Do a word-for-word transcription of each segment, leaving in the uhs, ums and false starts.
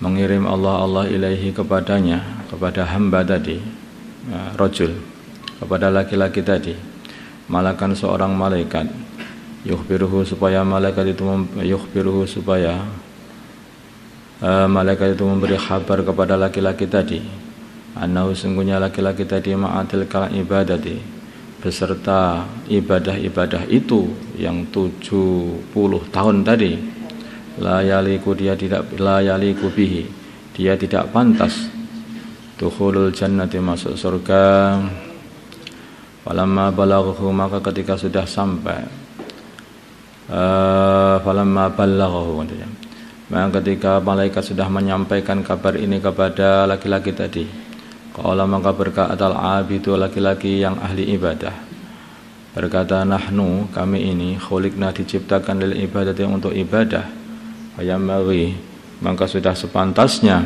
mengirim Allah Allah ilaihi kepadanya, kepada hamba tadi, rojul, kepada laki-laki tadi, malakan seorang malaikat, yukhbiruhu supaya malaikat itu yukhbiruhu supaya uh, malaikat itu memberi kabar kepada laki-laki tadi, annahu sungguhnya laki-laki tadi ma'atil kal ibadati, beserta ibadah-ibadah itu yang tujuh puluh tahun tadi, la yaliku, dia tidak la yaliku bihi, dia tidak pantas dukhulul jannati, masuk surga. Falamma balaghu, maka ketika sudah sampai uh, falamma balaghu, maka ketika malaikat sudah menyampaikan kabar ini kepada laki-laki tadi, qala maka berkata al-abidu, laki-laki yang ahli ibadah, berkata nahnu, kami ini khuliqna, diciptakan lil ibadati, untuk ibadah, ayamari, maka sudah sepantasnya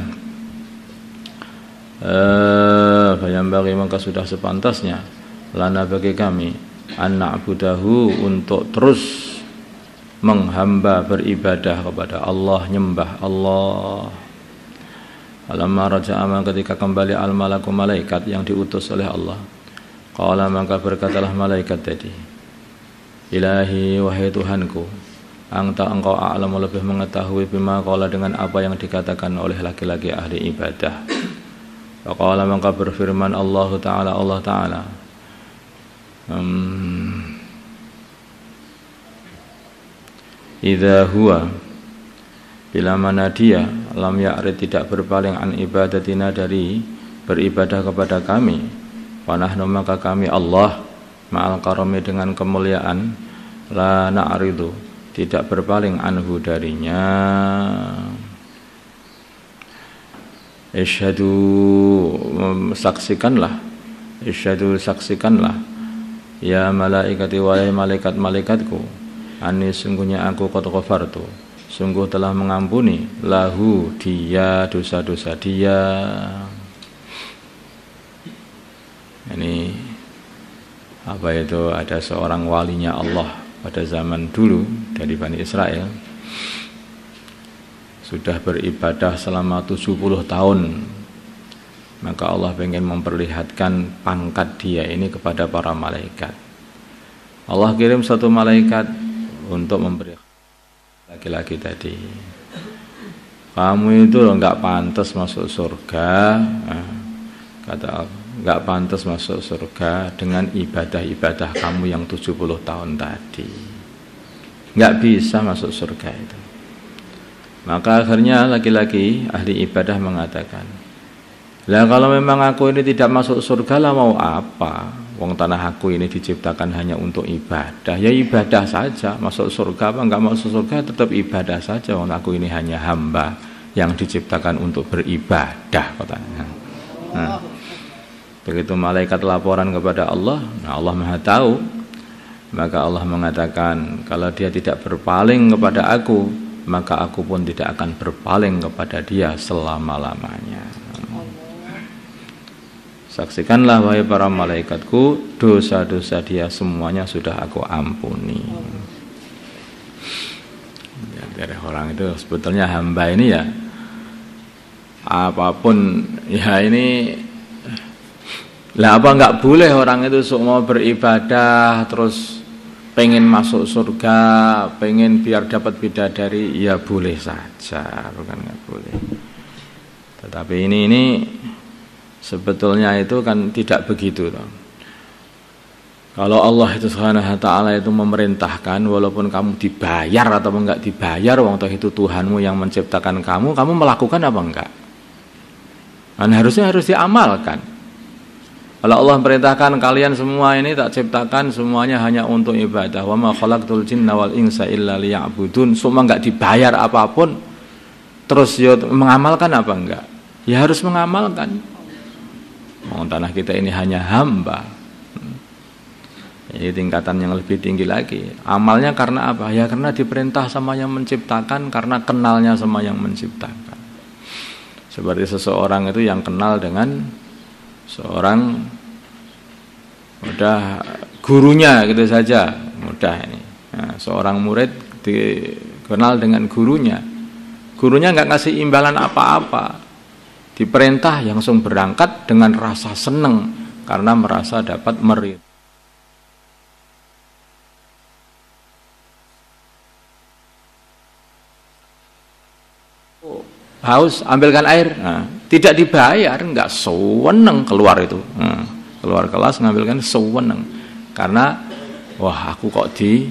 ayamari, eh, maka sudah sepantasnya lana, bagi kami, anak budahu, untuk terus menghamba, beribadah kepada Allah, nyembah Allah. Alamma raja'ama, ketika kembali al-malaku, malaikat yang diutus oleh Allah, qala maka berkatalah malaikat tadi, ilahi, wahai Tuhanku, Anta engkau a'lamu, lebih mengetahui, bima qala, dengan apa yang dikatakan oleh laki-laki ahli ibadah. Faqala maka berfirman Allah Ta'ala, Allah Ta'ala um, idza huwa, bila mana dia, lam ya'rid, tidak berpaling, an ibadatina, dari beribadah kepada kami, wa nahnu, maka kami Allah, ma'al karami, dengan kemuliaan, la na'ridu, tidak berpaling, anhu, darinya. Isyhadu, saksikanlah, isyhadu, saksikanlah, ya malaikati, wahai malaikat-malaikatku, anni, sungguhnya aku, qad ghafartu, sungguh telah mengampuni, lahu, dia, dosa-dosa dia. Ini apa itu, ada seorang walinya Allah pada zaman dulu dari Bani Israel, sudah beribadah selama tujuh puluh tahun, maka Allah ingin memperlihatkan pangkat dia ini kepada para malaikat. Allah kirim satu malaikat untuk memberi laki-laki tadi, kamu itu loh nggak pantas masuk surga, kata Allah, nggak pantas masuk surga dengan ibadah-ibadah kamu yang tujuh puluh tahun tadi, nggak bisa masuk surga itu. Maka akhirnya laki-laki ahli ibadah mengatakan, lah kalau memang aku ini tidak masuk surga, lah mau apa, wong tanah aku ini diciptakan hanya untuk ibadah, ya ibadah saja, masuk surga apa nggak masuk surga tetap ibadah saja, wong aku ini hanya hamba yang diciptakan untuk beribadah, katanya. Nah, begitu malaikat laporan kepada Allah, nah Allah Maha Tahu, maka Allah mengatakan, kalau dia tidak berpaling kepada aku, maka aku pun tidak akan berpaling kepada dia selama-lamanya. Saksikanlah wahai para malaikatku, dosa-dosa dia semuanya sudah aku ampuni. Ya, dari orang itu sebetulnya hamba ini ya, apapun ya ini. Lah apa enggak boleh orang itu semua beribadah terus pengen masuk surga, pengen biar dapat bidadari, ya boleh saja, bukan enggak boleh. Tetapi ini ini sebetulnya itu kan tidak begitu toh. Kalau Allah itu Subhanahu wa taala itu memerintahkan, walaupun kamu dibayar atau enggak dibayar, wong toh itu Tuhanmu yang menciptakan kamu, kamu melakukan apa enggak? Dan harusnya harus diamalkan. Kalau Allah perintahkan, kalian semua ini tak ciptakan semuanya hanya untuk ibadah, wa ma khalaqtul jinna wal insa illa liya'budun, semua enggak dibayar apapun, terus ya mengamalkan apa enggak? Ya harus mengamalkan. Wong tanah kita ini hanya hamba. Ini tingkatan yang lebih tinggi lagi. Amalnya karena apa? Ya karena diperintah sama yang menciptakan, karena kenalnya sama yang menciptakan. Seperti seseorang itu yang kenal dengan seorang udah gurunya gitu saja mudah ini. Nah, seorang murid dikenal dengan gurunya, gurunya nggak ngasih imbalan apa-apa, diperintah langsung berangkat dengan rasa seneng karena merasa dapat meri. Haus, ambilkan air, nah, tidak dibayar, nggak seweneng keluar itu, nah, keluar kelas ngambilkan seweneng karena wah aku kok di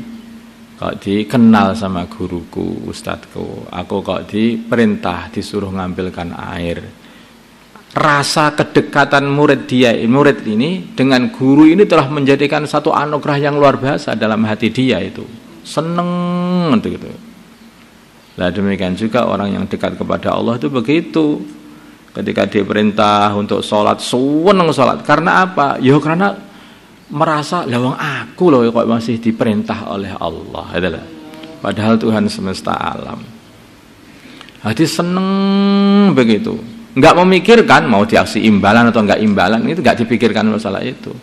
kok dikenal sama guruku, ustadku, aku kok diperintah disuruh ngambilkan air. Rasa kedekatan murid dia, murid ini dengan guru ini telah menjadikan satu anugerah yang luar biasa dalam hati dia itu, seneng gitu. gitu. Lah demikian juga orang yang dekat kepada Allah itu begitu. Ketika diperintah untuk sholat, seneng sholat. Karena apa? Ya karena merasa lawang aku loh kok masih diperintah oleh Allah. Adalah. Padahal Tuhan semesta alam. Hati seneng begitu. Enggak memikirkan mau dikasih imbalan atau enggak imbalan, itu enggak dipikirkan masalah itu.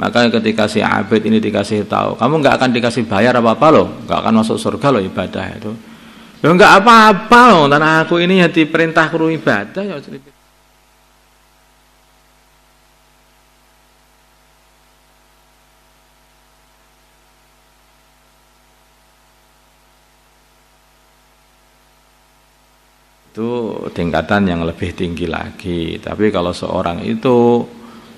Maka ketika si abid ini dikasih tahu, kamu enggak akan dikasih bayar apa-apa loh, enggak akan masuk surga loh ibadah itu. Loh enggak apa-apa loh, tanah aku ini ya diperintah guru ibadah ya. Itu tingkatan yang lebih tinggi lagi. Tapi kalau seorang itu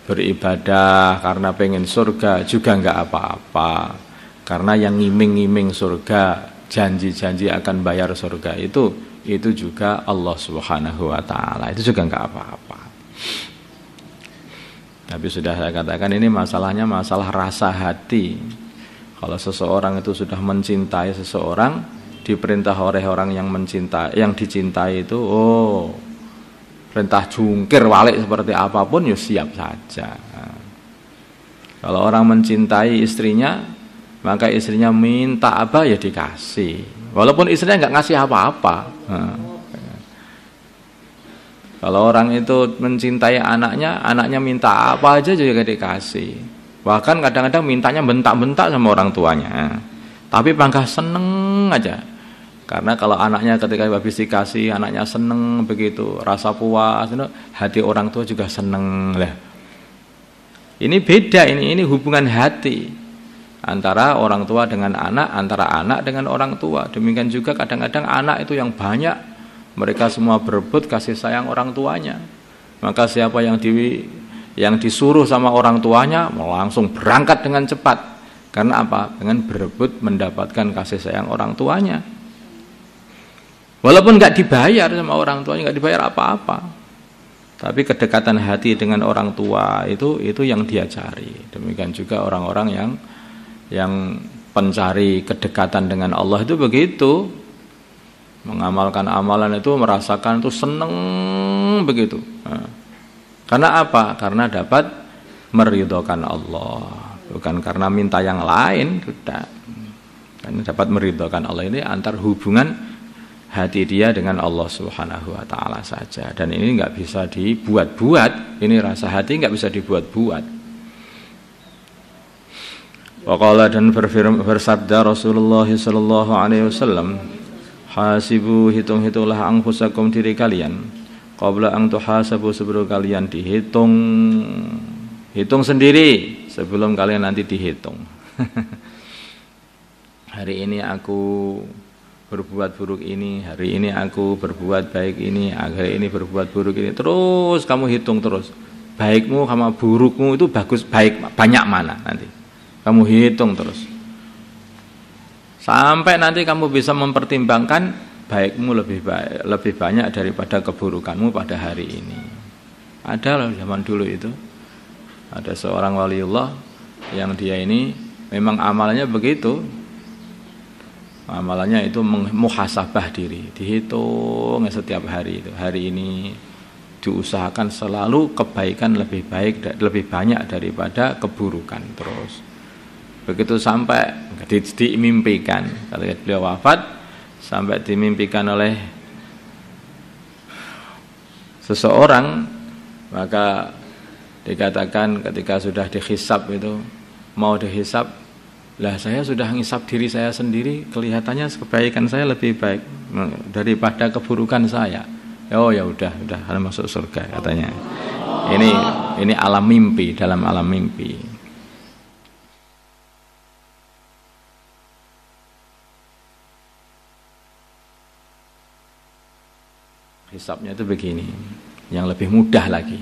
beribadah karena pengen surga juga enggak apa-apa. Karena yang ngiming-ngiming surga, janji-janji akan bayar surga itu itu juga Allah Subhanahu wa taala. Itu juga enggak apa-apa. Tapi sudah saya katakan ini masalahnya masalah rasa hati. Kalau seseorang itu sudah mencintai seseorang, diperintah oleh orang yang mencintai, yang dicintai itu oh, perintah jungkir balik seperti apapun ya siap saja. Nah. Kalau orang mencintai istrinya, maka istrinya minta apa ya dikasih, walaupun istrinya nggak ngasih apa-apa. Nah. Kalau orang itu mencintai anaknya, anaknya minta apa aja juga dikasih. Bahkan kadang-kadang mintanya bentak-bentak sama orang tuanya, tapi pangkah seneng aja. Karena kalau anaknya ketika habis dikasih, anaknya seneng begitu, rasa puas, hati orang tua juga seneng lah. Ini beda ini ini hubungan hati. Antara orang tua dengan anak, antara anak dengan orang tua. Demikian juga kadang-kadang anak itu yang banyak, mereka semua berebut kasih sayang orang tuanya. Maka siapa yang di, yang disuruh sama orang tuanya langsung berangkat dengan cepat. Karena apa? Dengan berebut mendapatkan kasih sayang orang tuanya. Walaupun gak dibayar sama orang tuanya, gak dibayar apa-apa, tapi kedekatan hati dengan orang tua itu itu yang dia cari. Demikian juga orang-orang yang yang pencari kedekatan dengan Allah itu begitu, mengamalkan amalan itu merasakan itu seneng begitu. Nah. Karena apa? Karena dapat meridhokan Allah, bukan karena minta yang lain. Tidak. Karena dapat meridhokan Allah, ini antar hubungan hati dia dengan Allah Subhanahu wa taala saja. Dan ini nggak bisa dibuat-buat. Ini rasa hati nggak bisa dibuat-buat. Waqala dan bersabda Rasulullah sallallahu alaihi wasallam, hasibu hitung-hitunglah anfusakum diri kalian, qabla an tuhasabu sebelum kalian dihitung. Hitung sendiri sebelum kalian nanti dihitung. Hari ini aku berbuat buruk ini, hari ini aku berbuat baik ini, hari ini berbuat buruk ini. Terus kamu hitung terus. Baikmu sama burukmu itu bagus baik banyak mana nanti. Kamu hitung terus sampai nanti kamu bisa mempertimbangkan baikmu lebih baik, lebih banyak daripada keburukanmu pada hari ini. Ada loh zaman dulu itu, ada seorang waliullah yang dia ini memang amalannya begitu. Amalannya itu muhasabah diri, dihitung setiap hari itu. Hari ini diusahakan selalu kebaikan lebih baik, lebih banyak daripada keburukan terus. Begitu sampai dimimpikan ketika beliau wafat, sampai dimimpikan oleh seseorang, maka dikatakan ketika sudah dihisab itu, mau dihisab, Lah saya sudah ngisap diri saya sendiri, kelihatannya kebaikan saya lebih baik daripada keburukan saya. Oh ya udah, udah masuk surga katanya. Ini ini alam mimpi, dalam alam mimpi. Hisapnya itu begini, yang lebih mudah lagi.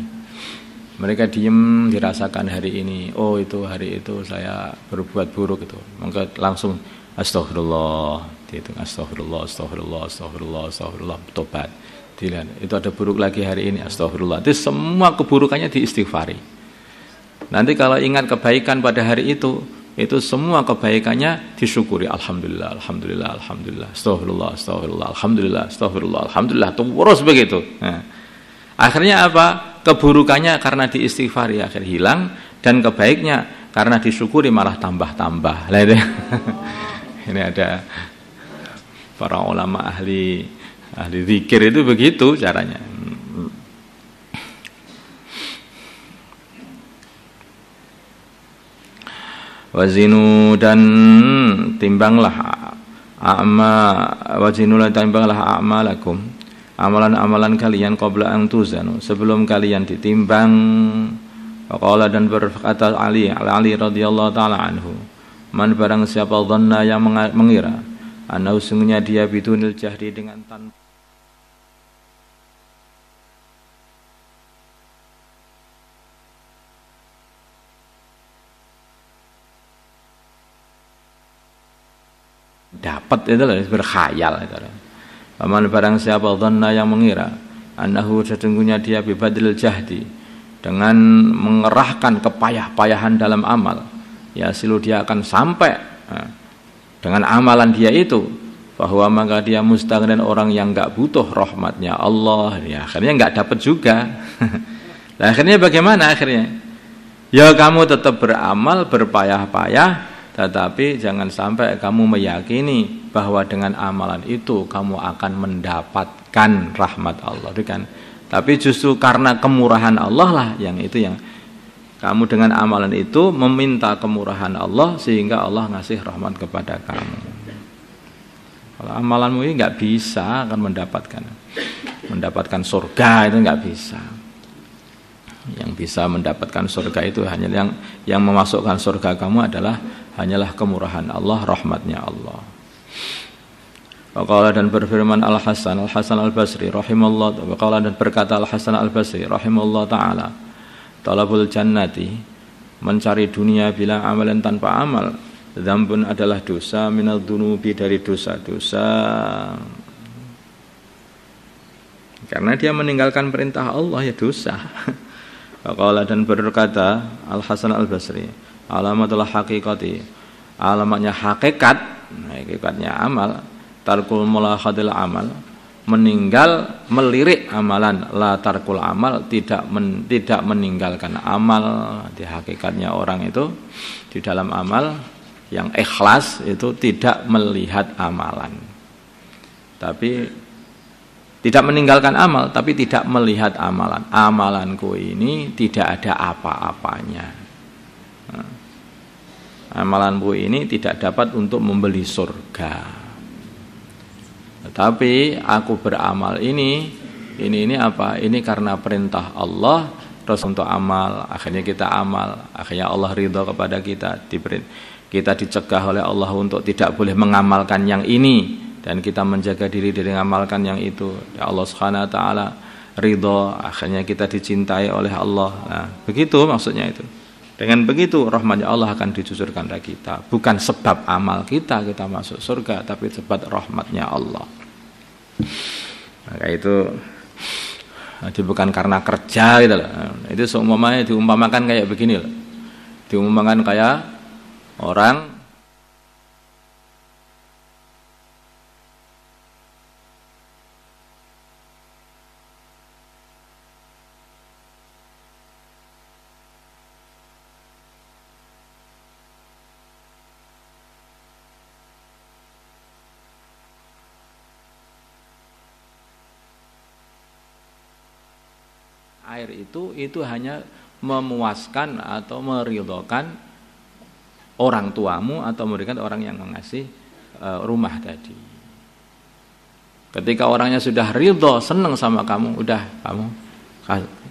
Mereka diem dirasakan hari ini, oh itu hari itu saya berbuat buruk itu. Maka langsung astagfirullah, dihitung astagfirullah, astagfirullah, astagfirullah, astagfirullah, tobat. Dilihat, itu ada buruk lagi hari ini, astagfirullah. Itu semua keburukannya diistighfari. Nanti kalau ingat kebaikan pada hari itu, itu semua kebaikannya disyukuri, alhamdulillah, alhamdulillah, alhamdulillah, astagfirullah, astagfirullah, alhamdulillah, astagfirullah, alhamdulillah, terus begitu. Nah, akhirnya apa? Keburukannya karena diistighfari akhir hilang, dan kebaiknya karena disyukuri malah tambah-tambah. Ini ada para ulama ahli ahli zikir itu begitu caranya. Wazinu, dan timbanglah amal, wazinu dan timbanglah amalakum, amalan-amalan kalian qabla an tuzanu, sebelum kalian ditimbang. Waqala, dan berkata Ali Ali radhiyallahu taala anhu, man barang siapa dhanna, yang mengira, anna sungguhnya dia bidunil jahri, dengan tanpa dapat itu lah, berkhayal itu lah. Paman barang siapa dhanna, yang mengira, annahu sesungguhnya dia bibadil jahdi, dengan mengerahkan kepayah-payahan dalam amal, ya silu dia akan sampai nah, dengan amalan dia itu, bahwa maka dia mustaghnin, orang yang enggak butuh rahmatnya Allah, ya akhirnya enggak dapat juga. Nah, akhirnya bagaimana akhirnya? Ya kamu tetap beramal, berpayah-payah, tetapi jangan sampai kamu meyakini bahwa dengan amalan itu kamu akan mendapatkan rahmat Allah, kan? Tapi justru karena kemurahan Allah lah yang itu, yang kamu dengan amalan itu meminta kemurahan Allah sehingga Allah ngasih rahmat kepada kamu. Kalau amalanmu ini nggak bisa akan mendapatkan mendapatkan surga, itu nggak bisa. Yang bisa mendapatkan surga itu hanya yang yang memasukkan surga kamu adalah hanyalah kemurahan Allah, rahmatnya Allah. Waqala, dan berfirman Al Hasan Al Hasan Al Basri rahimahullah, waqala, dan berkata Al Hasan Al Basri rahimahullah taala, talabul jannati, mencari dunia bila amalan tanpa amal, dzambun adalah dosa, minal dunubi, dari dosa-dosa. Karena dia meninggalkan perintah Allah, ya dosa. Waqala, dan berkata Al Hasan Al Basri, alamatul hakikati, alamatnya hakikat, hakikatnya amal, tarkul mulahadil amal, meninggal melirik amalan, la tarkul amal, tidak men, tidak meninggalkan amal. Di hakikatnya orang itu di dalam amal yang ikhlas itu tidak melihat amalan, tapi tidak meninggalkan amal, tapi tidak melihat amalan. Amalanku ini tidak ada apa-apanya. Amalanku ini tidak dapat untuk membeli surga. Tetapi aku beramal ini, ini ini apa? Ini karena perintah Allah, terus untuk amal, akhirnya kita amal, akhirnya Allah ridha kepada kita. Kita dicegah oleh Allah untuk tidak boleh mengamalkan yang ini, dan kita menjaga diri dari mengamalkan yang itu. Ya Allah Subhanahu wa taala ridha, akhirnya kita dicintai oleh Allah. Nah, begitu maksudnya itu. Dengan begitu rahmat Allah akan dicurahkan kepada kita. Bukan sebab amal kita kita masuk surga, tapi sebab rahmatnya Allah. Maka itu itu bukan karena kerja gitu loh. Itu seumpamanya diumpamakan kayak begini loh. Diumpamakan kayak orang air itu itu hanya memuaskan atau meridhokan orang tuamu atau memberikan orang yang mengasih rumah tadi. Ketika orangnya sudah ridho, seneng sama kamu, udah kamu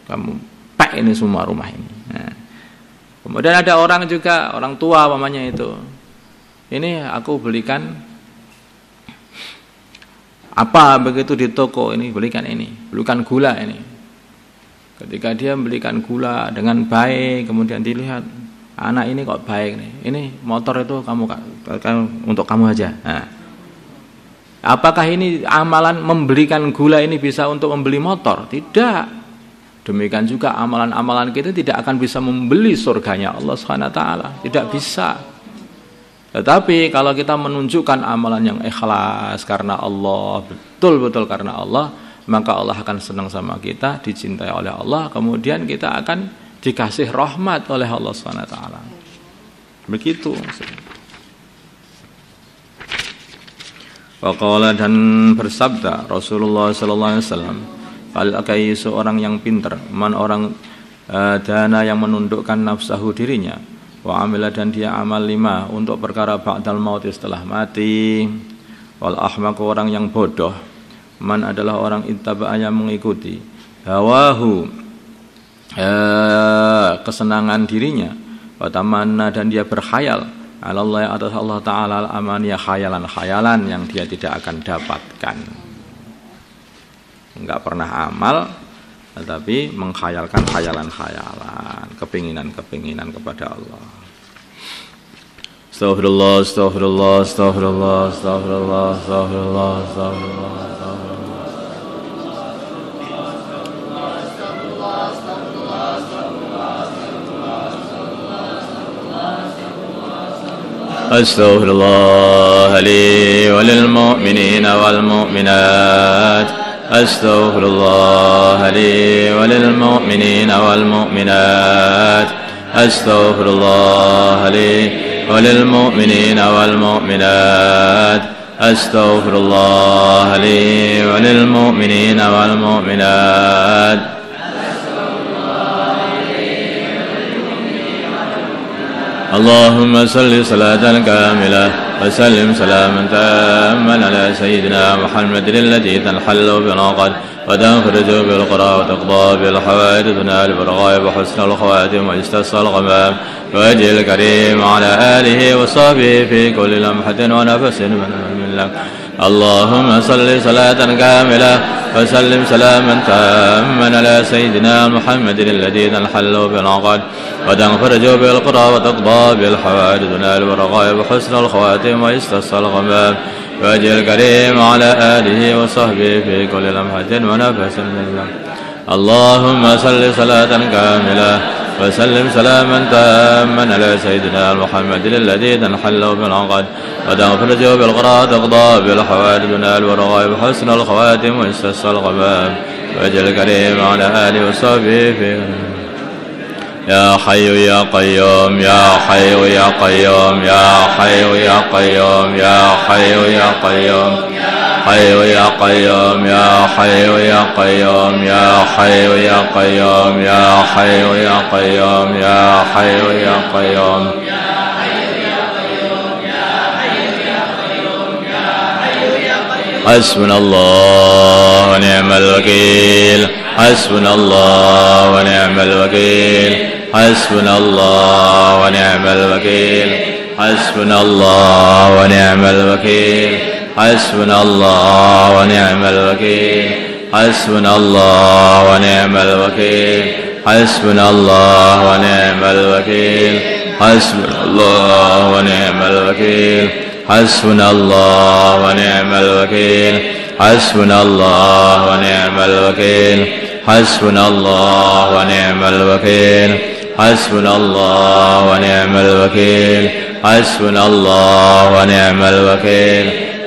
kamu pek ini semua rumah ini. Nah. Kemudian ada orang juga, orang tua mamanya itu, ini aku belikan apa begitu di toko, ini belikan ini, belikan gula ini. Ketika dia belikan gula dengan baik, kemudian dilihat anak ini kok baik nih, ini motor itu kamu untuk kamu aja. Nah, apakah ini amalan membelikan gula ini bisa untuk membeli motor? Tidak. Demikian juga amalan-amalan kita tidak akan bisa membeli surganya Allah subhanahu wa taala, tidak bisa. Tetapi kalau kita menunjukkan amalan yang ikhlas karena Allah, betul-betul karena Allah, maka Allah akan senang sama kita, dicintai oleh Allah, kemudian kita akan dikasih rahmat oleh Allah subhanahu wa taala. Begitu maksudnya. Waqala, dan bersabda Rasulullah sallallahu alaihi wasallam, al-kayy, seorang yang pintar, man orang uh, dana yang menundukkan nafsahu dirinya, wa amila, dan dia amal lima untuk perkara ba'dal maut, setelah mati. Wal ahmaqu, orang yang bodoh, man adalah orang ittaba'a, yang mengikuti hawahu, eh, kesenangan dirinya, wa tamanna, dan dia berkhayal, alallahi, atas Allah Ta'ala, al-amaniya, khayalan-khayalan yang dia tidak akan dapatkan. Enggak pernah amal, tetapi mengkhayalkan khayalan-khayalan, kepinginan-kepinginan kepada Allah. Astaghfirullah, astaghfirullah, astaghfirullah, astaghfirullah, astaghfirullah, astaghfirullah. أستغفر الله لي وللمؤمنين والمؤمنات، أستغفر الله لي وللمؤمنين والمؤمنات، أستغفر الله لي وللمؤمنين والمؤمنات، أستغفر الله لي وللمؤمنين والمؤمنات. اللهم صل صلاة كاملة وسلم سلاما تاما على سيدنا محمد الذي تنحل بناقد وتنفرج بالقرى وتقضى بالحوائج تنال بالغائب وحسن الخواتم واجتصى الغمام وجه الكريم على آله وصحبه في كل لمحة ونفس من لك. اللهم صل صلاة كاملة وسلم سلاما تاما على سيدنا محمد الذي تنحل بالعقد وتنفرج بالقرى وتقضى بالحوائج تنال بالرغائب حسن الخواتم ويستصى الغمام وجه الكريم على آله وصحبه في كل لمحة ونفس منه. اللهم صل صلاة كاملة وسلم سلاما تاما على سيدنا محمد الذي تنحل بالعقد وتنفرج بالقرى تقضى بالحوائج تنال بالرغائب حسن الخواتم ويستصى الغمام وجه الكريم على آله وصحبه في يا حي يا قيوم يا حي يا قيوم يا حي يا قيوم يا حي يا قيوم حي يا قيوم يا حي يا قيوم يا حي يا قيوم يا حي يا قيوم يا حي يا قيوم حسبنا الله ونعم الوكيل حسبنا الله ونعم الوكيل حسبنا الله ونعم الوكيل حسبنا الله ونعم الوكيل حسبنا الله ونعم الوكيل حسبنا الله ونعم الوكيل حسبنا الله ونعم الوكيل حسبنا الله ونعم الوكيل حسبنا الله ونعم الوكيل حسبنا الله ونعم الوكيل حسبنا الله ونعم الوكيل حسبنا الله ونعم الوكيل